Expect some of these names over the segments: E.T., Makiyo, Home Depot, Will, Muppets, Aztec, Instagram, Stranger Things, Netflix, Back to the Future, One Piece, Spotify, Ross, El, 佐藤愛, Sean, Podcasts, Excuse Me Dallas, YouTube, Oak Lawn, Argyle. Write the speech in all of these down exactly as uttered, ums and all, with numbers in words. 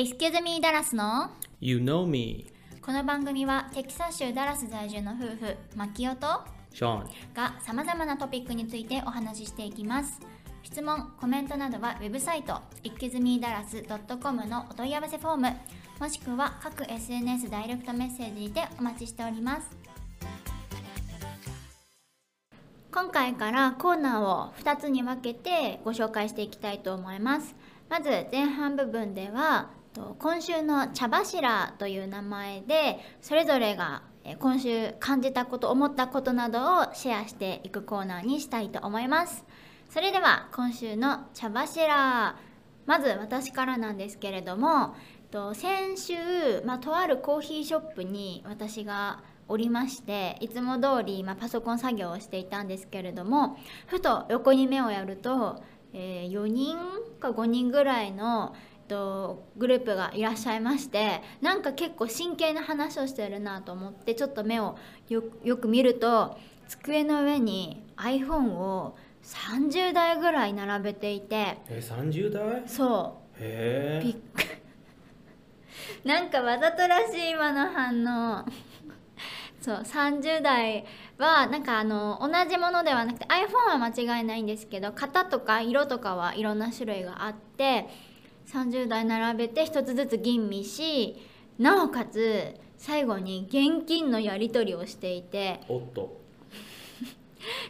Excuse me ダラスの You know me。 この番組はテキサス州ダラス在住の夫婦マキオとショーンがさまざまなトピックについてお話ししていきます。質問、コメントなどはウェブサイト エックスキューズミーダラスドットコム のお問い合わせフォーム、もしくは各 エスエヌエス ダイレクトメッセージにてお待ちしております。今回からコーナーをふたつに分けてご紹介していきたいと思います。まず前半部分では今週の茶柱という名前でそれぞれが今週感じたこと、思ったことなどをシェアしていくコーナーにしたいと思います。それでは今週の茶柱、まず私からなんですけれども、先週、まあ、とあるコーヒーショップに私がおりまして、いつも通り、まあ、パソコン作業をしていたんですけれども、ふと横に目をやると、えー、よにんかごにんぐらいのグループがいらっしゃいまして、なんか結構真剣な話をしてるなと思って、ちょっと目を よ, よく見ると、机の上に iPhone をさんじゅうだいぐらい並べていて、えさんじゅうだい？そうへびっくりなんかわざとらしい今の反応そうさんじゅう代はなんかあの同じものではなくて iPhone は間違いないんですけど、型とか色とかはいろんな種類があって、さんじゅう台並べて一つずつ吟味し、なおかつ最後に現金のやり取りをしていて、おっと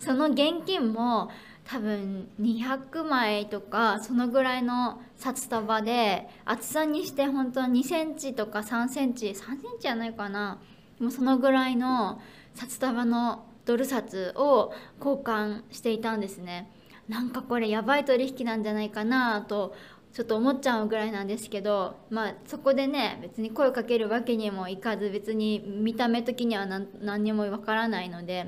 その現金も多分にひゃくまいとかそのぐらいの札束で、厚さにして本当にセンチとかさんセンチ、さんセンチじゃないかな、もうそのぐらいの札束のドル札を交換していたんですね。なんかこれやばい取引なんじゃないかなとちょっと思っちゃうぐらいなんですけど、まあそこでね、別に声をかけるわけにもいかず、別に見た目的には 何, 何にもわからないので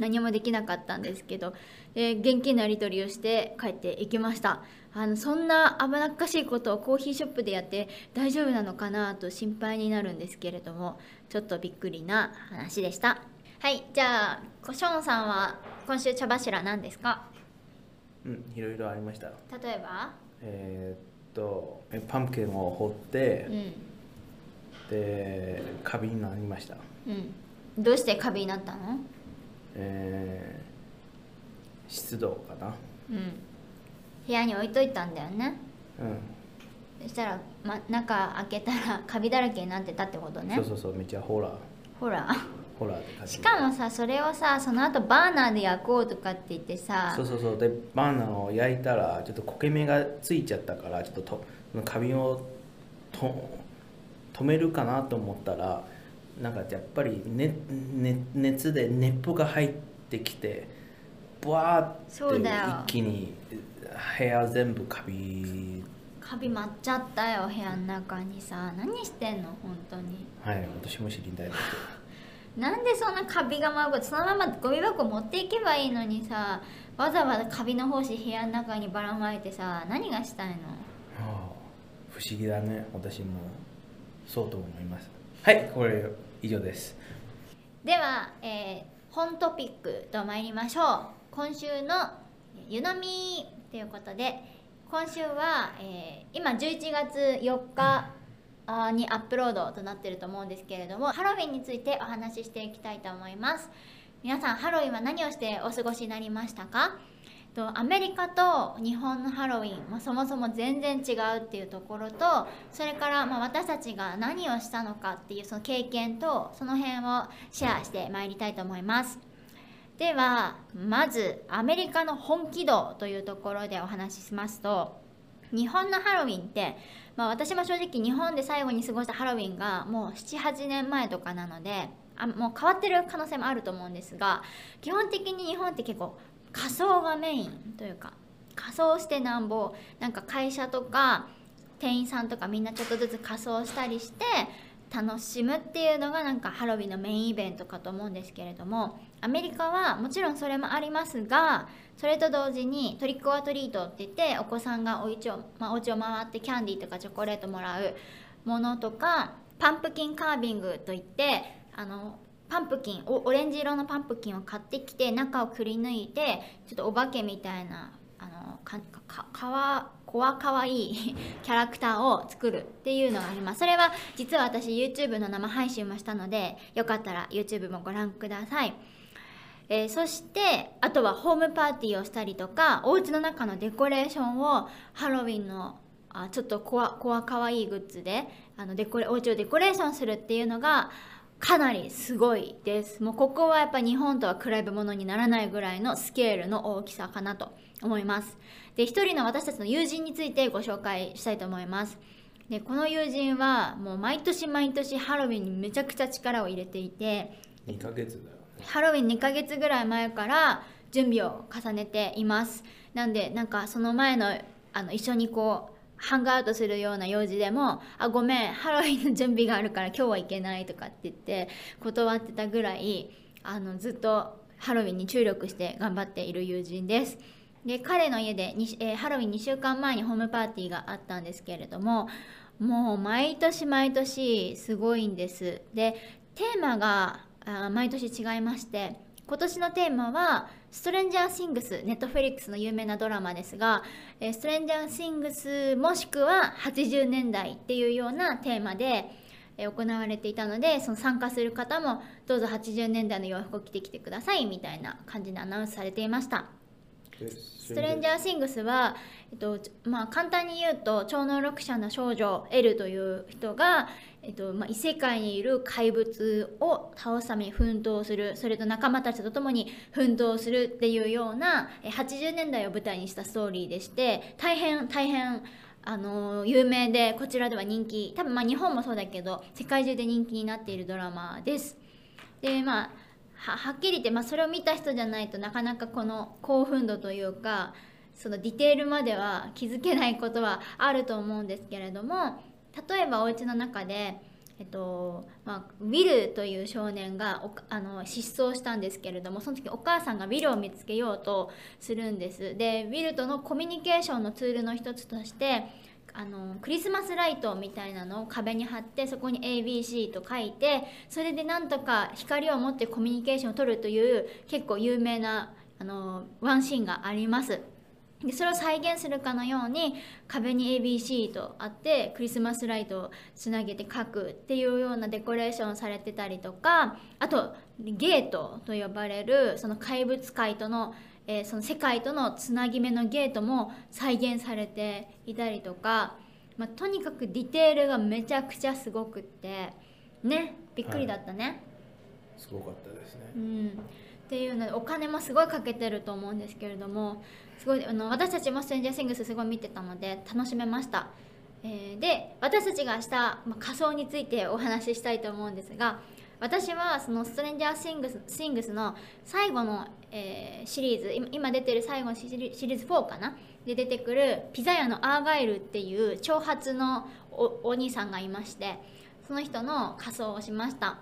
何もできなかったんですけど、で現金のやり取りをして帰っていきました。あのそんな危なっかしいことをコーヒーショップでやって大丈夫なのかなと心配になるんですけれども、ちょっとびっくりな話でした。はい、じゃあショーンさんは今週茶柱何ですか？うん、いろいろありました。例えばえー、っとパンプキンを掘って、うん、でカビになりました、うん、どうしてカビになったの？えー、湿度かな、うん、部屋に置いといたんだよね、うん、そしたら、ま、中開けたらカビだらけになってたってことね。そうそうそう、めっちゃホラーホラーホラーって感じ。しかもさ、それをさ、その後バーナーで焼こうとかって言ってさ、そうそうそう、でバーナーを焼いたらちょっと焦げ目がついちゃったから、ちょっととカビをと止めるかなと思ったら、なんかやっぱり、ねね、熱で熱風が入ってきて、ブワーって一気に部屋全部カビカビ舞っちゃったよ、部屋の中にさ。何してんの本当に。はい、私も知りたいですなんでそんなカビが舞うこと、そのままゴミ箱持っていけばいいのにさ、わざわざカビの胞子部屋の中にばらまいてさ、何がしたいの？ああ、不思議だね。私もそうと思います。はい、これ以上です。では、えー、本トピックと参りましょう。今週の湯飲みということで、今週は、えー、今じゅういちがつよっか、うんにアップロードとなっていると思うんですけれども、ハロウィンについてお話ししていきたいと思います。皆さん、ハロウィンは何をしてお過ごしになりましたか？アメリカと日本のハロウィン、まあ、そもそも全然違うっていうところと、それからまあ私たちが何をしたのかっていうその経験と、その辺をシェアしてまいりたいと思います。ではまずアメリカの本気度というところでお話ししますと、日本のハロウィンって、まあ、私も正直日本で最後に過ごしたハロウィンがもう ななはちねんまえとかなので、あもう変わってる可能性もあると思うんですが、基本的に日本って結構仮装がメインというか、仮装してなんぼ、なんか会社とか店員さんとかみんなちょっとずつ仮装したりして楽しむっていうのがなんかハロウィンのメインイベントかと思うんですけれども、アメリカはもちろんそれもありますが、それと同時にトリックオアトリートって言って、お子さんがお家を、まあ、お家を回ってキャンディーとかチョコレートもらうものとか、パンプキンカービングといって、あのパンプキンをオレンジ色のパンプキンを買ってきて、中をくり抜いてちょっとお化けみたいなあのかかか子は可愛いキャラクターを作るっていうのがあります。それは実は私 YouTube の生配信もしたので、よかったら YouTube もご覧ください。えー、そしてあとはホームパーティーをしたりとか、お家の中のデコレーションをハロウィンのあちょっと子は可愛いグッズであのデコレお家をデコレーションするっていうのがかなりすごいです。もうここはやっぱ日本とは比べ物にならないぐらいのスケールの大きさかなと思います。で、一人の私たちの友人についてご紹介したいと思います。で、この友人はもう毎年毎年ハロウィンにめちゃくちゃ力を入れていて、にかげつだよね。ハロウィンにかげつぐらい前から準備を重ねています。なんでなんかその前のあの一緒にこうハングアウトするような用事でも、あごめんハロウィンの準備があるから今日は行けないとかって言って断ってたぐらい、あのずっとハロウィンに注力して頑張っている友人です。で、彼の家で、えー、ハロウィンにしゅうかんまえにホームパーティーがあったんですけれども、もう毎年毎年すごいんです。で、テーマがあ毎年違いまして、今年のテーマはStranger Things、ネットフェリックスの有名なドラマですが、Stranger Thingsもしくははちじゅうねんだいっていうようなテーマで行われていたので、その参加する方もどうぞはちじゅうねんだいの洋服を着てきてくださいみたいな感じでアナウンスされていました。Stranger Thingsは、えっとまあ、簡単に言うと超能力者の少女 エル という人が、えっとまあ、異世界にいる怪物を倒すために奮闘する、それと仲間たちと共に奮闘するっていうようなはちじゅうねんだいを舞台にしたストーリーでして、大変大変あの有名で、こちらでは人気、多分まあ日本もそうだけど世界中で人気になっているドラマです。で、まあは, はっきり言って、まあ、それを見た人じゃないとなかなかこの興奮度というかそのディテールまでは気づけないことはあると思うんですけれども、例えばお家の中で、えっとまあ、ウィルという少年があの失踪したんですけれども、その時お母さんがウィルを見つけようとするんです。で、ウィルとのコミュニケーションのツールの一つとしてあのクリスマスライトみたいなのを壁に貼って、そこに エービーシー と書いて、それでなんとか光を持ってコミュニケーションを取るという結構有名なあのワンシーンがあります。で、それを再現するかのように壁に エービーシー とあってクリスマスライトをつなげて書くっていうようなデコレーションをされてたりとか、あとゲートと呼ばれるその怪物界とのえー、その世界とのつなぎ目のゲートも再現されていたりとか、まあ、とにかくディテールがめちゃくちゃすごくってね、びっくりだったね、はい、すごかったですね、うん、っていうのでお金もすごいかけてると思うんですけれども、すごいあの私たちもストレンジャーシングスすごい見てたので楽しめました。えー、で、私たちが明日、まあ、仮装についてお話ししたいと思うんですが、私はそのストレンジャーシングス、シングスの最後の、えー、シリーズ、今出てる最後のシリーズフォーかなで出てくるピザ屋のアーガイルっていう長髪の お, お兄さんがいまして、その人の仮装をしました。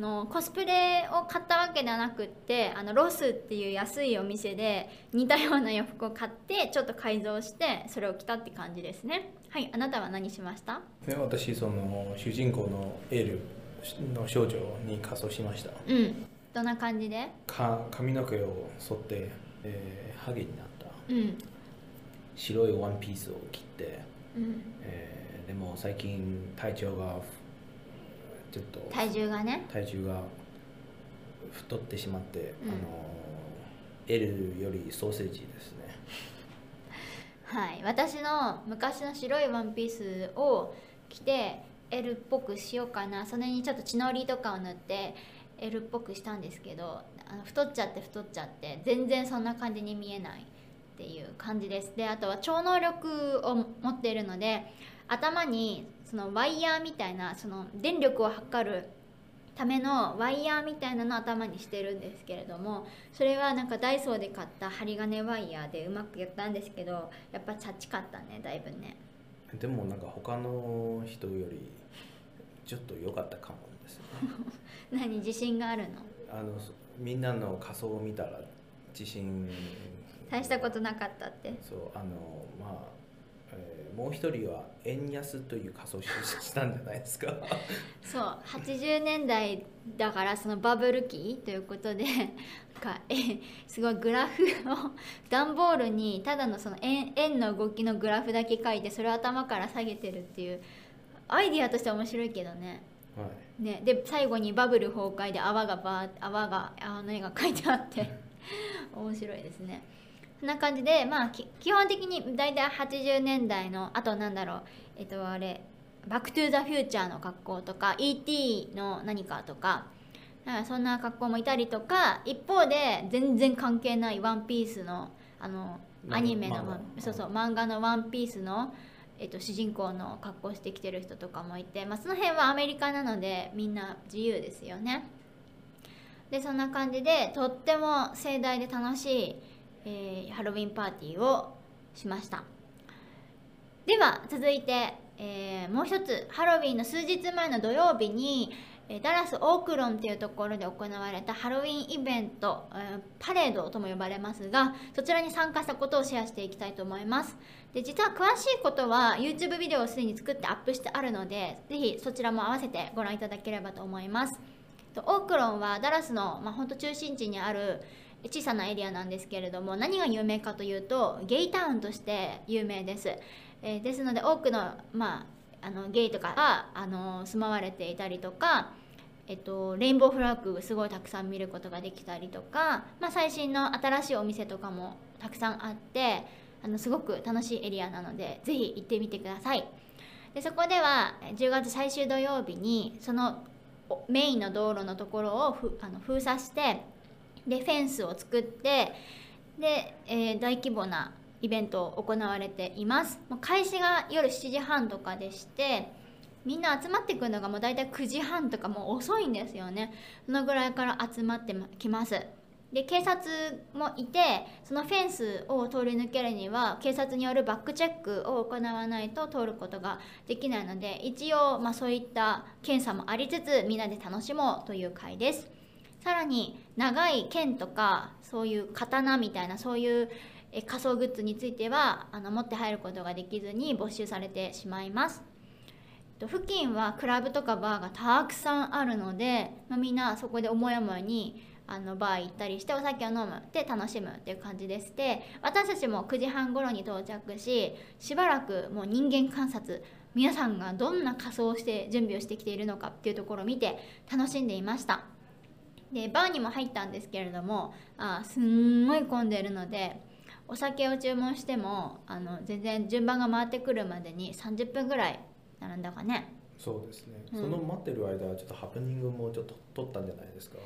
のコスプレを買ったわけではなくって、あのロスっていう安いお店で似たような洋服を買ってちょっと改造してそれを着たって感じですね。はい、あなたは何しました？私その主人公のエルの少女に仮装しました。うん。どんな感じで？か髪の毛を剃って、えー、ハゲになった、うん。白いワンピースを切って、うんえー、でも最近体調がちょっと体重がね体重が太ってしまって、うん、あの エル よりソーセージですね。はい、私の昔の白いワンピースを着て。L っぽくしようかな、それにちょっと血のりとかを塗って L っぽくしたんですけど、あの太っちゃって太っちゃって全然そんな感じに見えないっていう感じです。で、あとは超能力を持っているので、頭にそのワイヤーみたいなその電力を測るためのワイヤーみたいなのを頭にしてるんですけれども、それはなんかダイソーで買った針金ワイヤーでうまくやったんですけど、やっぱチャッチかったね、だいぶね。でもなんか他の人よりちょっと良かったかもですね。何、自信があるの？あのみんなの仮装を見たら自信大したことなかったって。そう、あのまあ、えもう一人は円安という仮想通貨したんじゃないですかそうはちじゅうねんだいだから、そのバブル期ということでかすごいグラフを段ボールにただのその 円, 円の動きのグラフだけ書いて、それを頭から下げてるっていうアイディアとしては面白いけどね、はい、ね、で最後にバブル崩壊で泡がバー泡が泡の絵が書いてあって面白いですね。そんな感じで、まあ、基本的にだいたいはちじゅうねんだいのあとなんだろう、えっとあれバックトゥーザフューチャーの格好とか イーティー の何かとか、なんかそんな格好もいたりとか、一方で全然関係ないワンピースのあのアニメのそうそう漫画のワンピースの、えっと、主人公の格好してきてる人とかもいて、まあ、その辺はアメリカなのでみんな自由ですよね。でそんな感じでとっても盛大で楽しい、えー、ハロウィンパーティーをしました。では続いて、えー、もう一つハロウィンの数日前の土曜日に、えー、ダラス・オークロンというところで行われたハロウィンイベント、えー、パレードとも呼ばれますが、そちらに参加したことをシェアしていきたいと思います。で実は詳しいことは YouTube ビデオをすでに作ってアップしてあるので、ぜひそちらも合わせてご覧いただければと思います。オークロンはダラスの、まあ、本当中心地にある小さなエリアなんですけれども、何が有名かというとゲイタウンとして有名です、えー、ですので多くの、まあ、あのゲイとかがあの住まわれていたりとか、えっと、レインボーフラッグすごいたくさん見ることができたりとか、まあ、最新の新しいお店とかもたくさんあって、あのすごく楽しいエリアなのでぜひ行ってみてください。でそこではじゅうがつ最終土曜日にそのメインの道路のところをふあの封鎖して、でフェンスを作って、で、えー、大規模なイベントを行われています。もう開始が夜しちじはんとかでして、みんな集まってくるのがもうだいたいくじはんとか、もう遅いんですよね。そのぐらいから集まってきます。で警察もいて、そのフェンスを通り抜けるには警察によるバックチェックを行わないと通ることができないので、一応、まあ、そういった検査もありつつみんなで楽しもうという会です。さらに長い剣とかそういう刀みたいな、そういう仮想グッズについてはあの持って入ることができずに没収されてしまいます。付近はクラブとかバーがたくさんあるので、まあ、みんなそこで思い思いにあのバー行ったりしてお酒を飲むで楽しむっていう感じでして、私たちもくじはん頃に到着し、しばらくもう人間観察、皆さんがどんな仮装をして準備をしてきているのかっていうところを見て楽しんでいました。でバーにも入ったんですけれども、あすんごい混んでるので、お酒を注文してもあの全然順番が回ってくるまでにさんじゅっぷんぐらい並んだかね。そうですね、うん、その待ってる間はちょっとハプニングもちょっと撮ったんじゃないですか。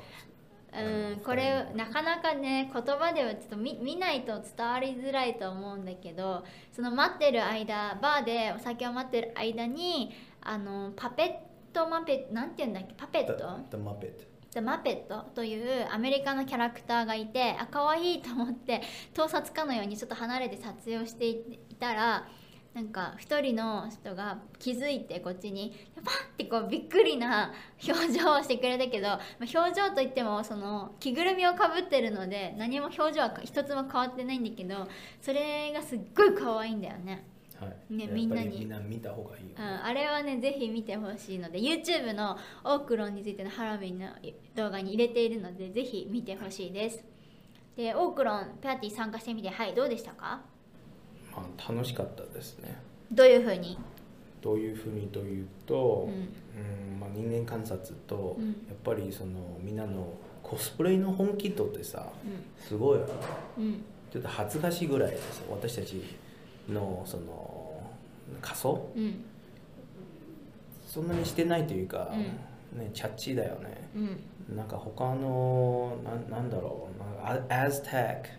うん、これなかなかね言葉ではちょっと 見, 見ないと伝わりづらいと思うんだけど、その待ってる間、バーでお酒を待ってる間にあのパペットマペットなんていうんだっけ、パペット The, the Muppetマペットというアメリカのキャラクターがいて、あ可愛いと思って盗撮かのようにちょっと離れて撮影をしていたら、なんか一人の人が気づいてこっちにパッてこうびっくりな表情をしてくれたけど、表情といってもその着ぐるみをかぶってるので何も表情は一つも変わってないんだけど、それがすっごい可愛いんだよね。はいね、みんなにみんな見た方がいいよ、ね、うん、あれはねぜひ見てほしいので、 YouTube のオークロンについてのハロウィンの動画に入れているのでぜひ見てほしいです。でオークロンパーティー参加してみて、はいどうでしたか？まあ、楽しかったですね。どういうふうに？どういうふうにというと、うんうんまあ、人間観察と、うん、やっぱりそのみんなのコスプレの本気度ってさ、うん、すごい、うん、ちょっと恥ずかしいぐらいです私たちのその仮装、うん、そんなにしてないというか、うんね、チャッチーだよね、うん、なんか他の な, なんだろうなんかアズテック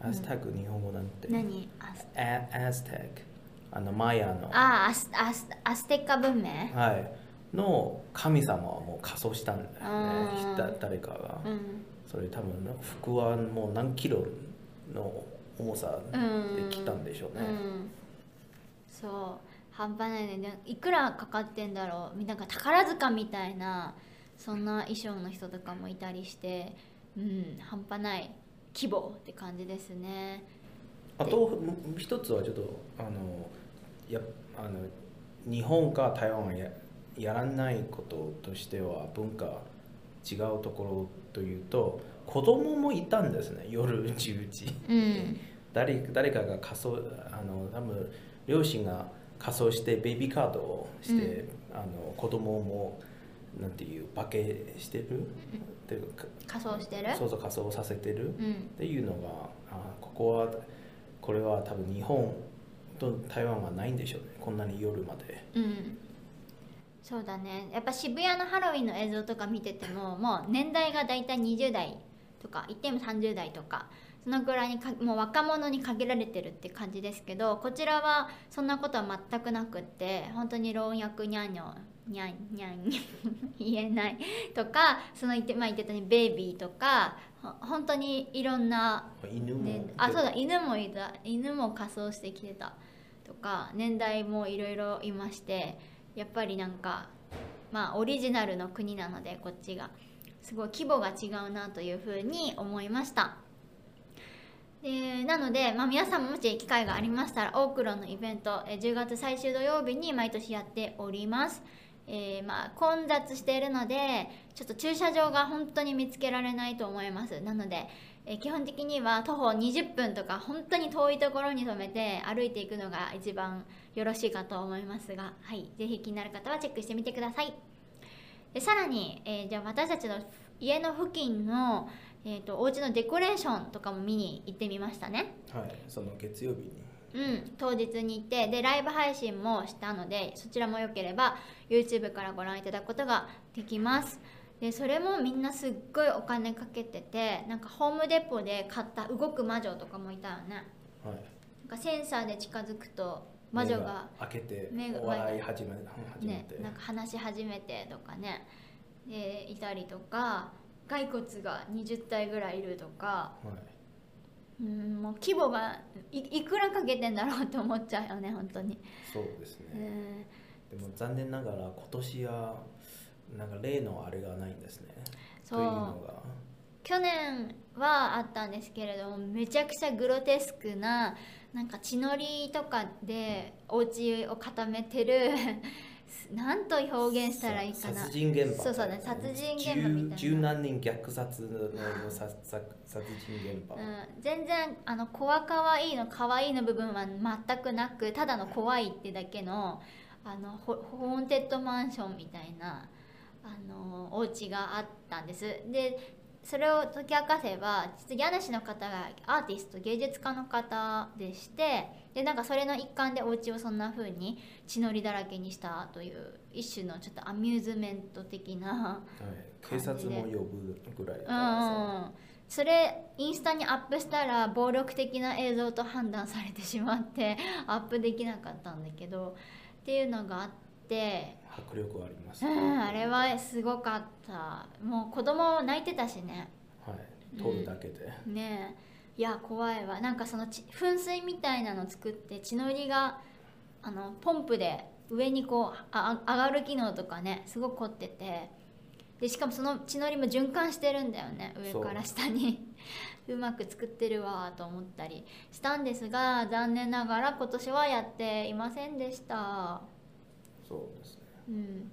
アズテック、うん、日本語なんて何アズテックあのマヤのあ ア, ス ア, スアステカ文明、はい、の神様はもう仮装したんだよね誰かが、うん、それ多分服はもう何キロの重さできたんでしょうね、うんうん、そう半端ないね。いくらかかってんだろう、なんか宝塚みたいなそんな衣装の人とかもいたりして、うん、半端ない規模って感じですね。あと一つはちょっとあのやあの日本か台湾は や, やらないこととしては文化違うところというと、子供もいたんですね、夜じゅうじ、うん、誰, 誰かが仮装、あの多分両親が仮装してベビーカードをして、うん、あの子供もなんていう化けしてる、うん、仮装してる、そうそう仮装させてる、うん、っていうのがあここはこれは多分日本と台湾はないんでしょうね、こんなに夜まで、うん、そうだね。やっぱ渋谷のハロウィンの映像とか見ててももう年代がだいたいにじゅう代とかいってもさんじゅう代とかそのぐらいにかもう若者に限られてるって感じですけど、こちらはそんなことは全くなくって本当に老若にゃんにょにゃんにゃん言えないとか、その言って、まあ、言ってたねベイビーとか本当にいろんな、犬も、ね、あそうだ犬もいた、犬も仮装してきてたとか年代もいろいろいまして、やっぱりなんかまあオリジナルの国なのでこっちがすごい規模が違うなというふうに思いました。でなので、まあ、皆さんももし機会がありましたらオークロンのイベントじゅうがつ最終土曜日に毎年やっております。えー、まあ混雑しているのでちょっと駐車場が本当に見つけられないと思います。なので、えー、基本的には徒歩にじゅっぷんとか本当に遠いところに止めて歩いていくのが一番よろしいかと思いますが、はい、ぜひ気になる方はチェックしてみてください。でさらに、えー、じゃあ私たちの家の付近の、えー、とお家のデコレーションとかも見に行ってみましたね。はい、その月曜日にうん、当日に行ってでライブ配信もしたのでそちらもよければ YouTube からご覧いただくことができます。でそれもみんなすっごいお金かけてて、なんかホームデポで買った動く魔女とかもいたよね、はい、なんかセンサーで近づくと魔女が開けて笑い始めて、ね、なんか話し始めてとかねでいたりとか、骸骨がにじゅう体ぐらいいるとか、はい、うん、もう規模が い, いくらかけてんだろうと思っちゃうよね本当に。そうですね、えー、でも残念ながら今年はなんか例のあれがないんですね。そうというのが去年はあったんですけれども、めちゃくちゃグロテスクななんか血のりとかでお家を固めてるなんと表現したらいいかな、殺人現場、そうそう、ね、殺人現場みたいな、十何人虐殺の殺人現場、うん、全然あの怖かわいいのかわいいの部分は全くなく、ただの怖いってだけのあの ホ, ホーンテッドマンションみたいなあのお家があったんです。でそれを解き明かせば、家主の方がアーティスト芸術家の方でして、でなんかそれの一環でお家をそんな風に血のりだらけにしたという一種のちょっとアミューズメント的な感じで、はい、警察も呼ぶぐらいだから、うん、それインスタにアップしたら暴力的な映像と判断されてしまってアップできなかったんだけどっていうのがあって、迫力あります、ね、うん、あれはすごかった。もう子供泣いてたしね、はい、撮るだけで、うん、ねえ、いや怖いわ。なんかその噴水みたいなの作って血のりがあのポンプで上にこうあ上がる機能とかねすごく凝ってて、でしかもその血のりも循環してるんだよね、上から下にうまく作ってるわと思ったりしたんですが、残念ながら今年はやっていませんでした。そうですね、うん、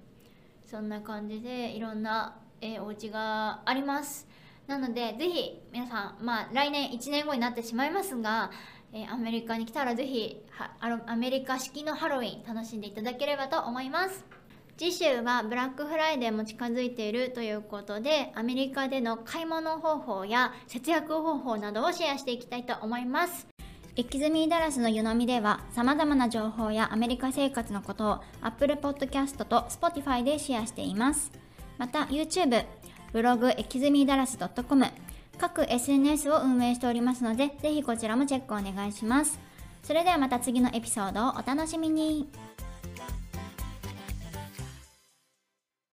そんな感じでいろんな、えー、お家があります。なのでぜひ皆さん、まあ、来年いちねんごになってしまいますが、えー、アメリカに来たらぜひアメリカ式のハロウィン楽しんでいただければと思います。次週はブラックフライデーも近づいているということで、アメリカでの買い物方法や節約方法などをシェアしていきたいと思います。エキズミーダラスの湯飲みでは様々な情報やアメリカ生活のことを Apple Podcast と Spotify でシェアしています。また YouTube、ブログエキズミーダラス .com、各 エスエヌエス を運営しておりますので、ぜひこちらもチェックお願いします。それではまた次のエピソードをお楽しみに。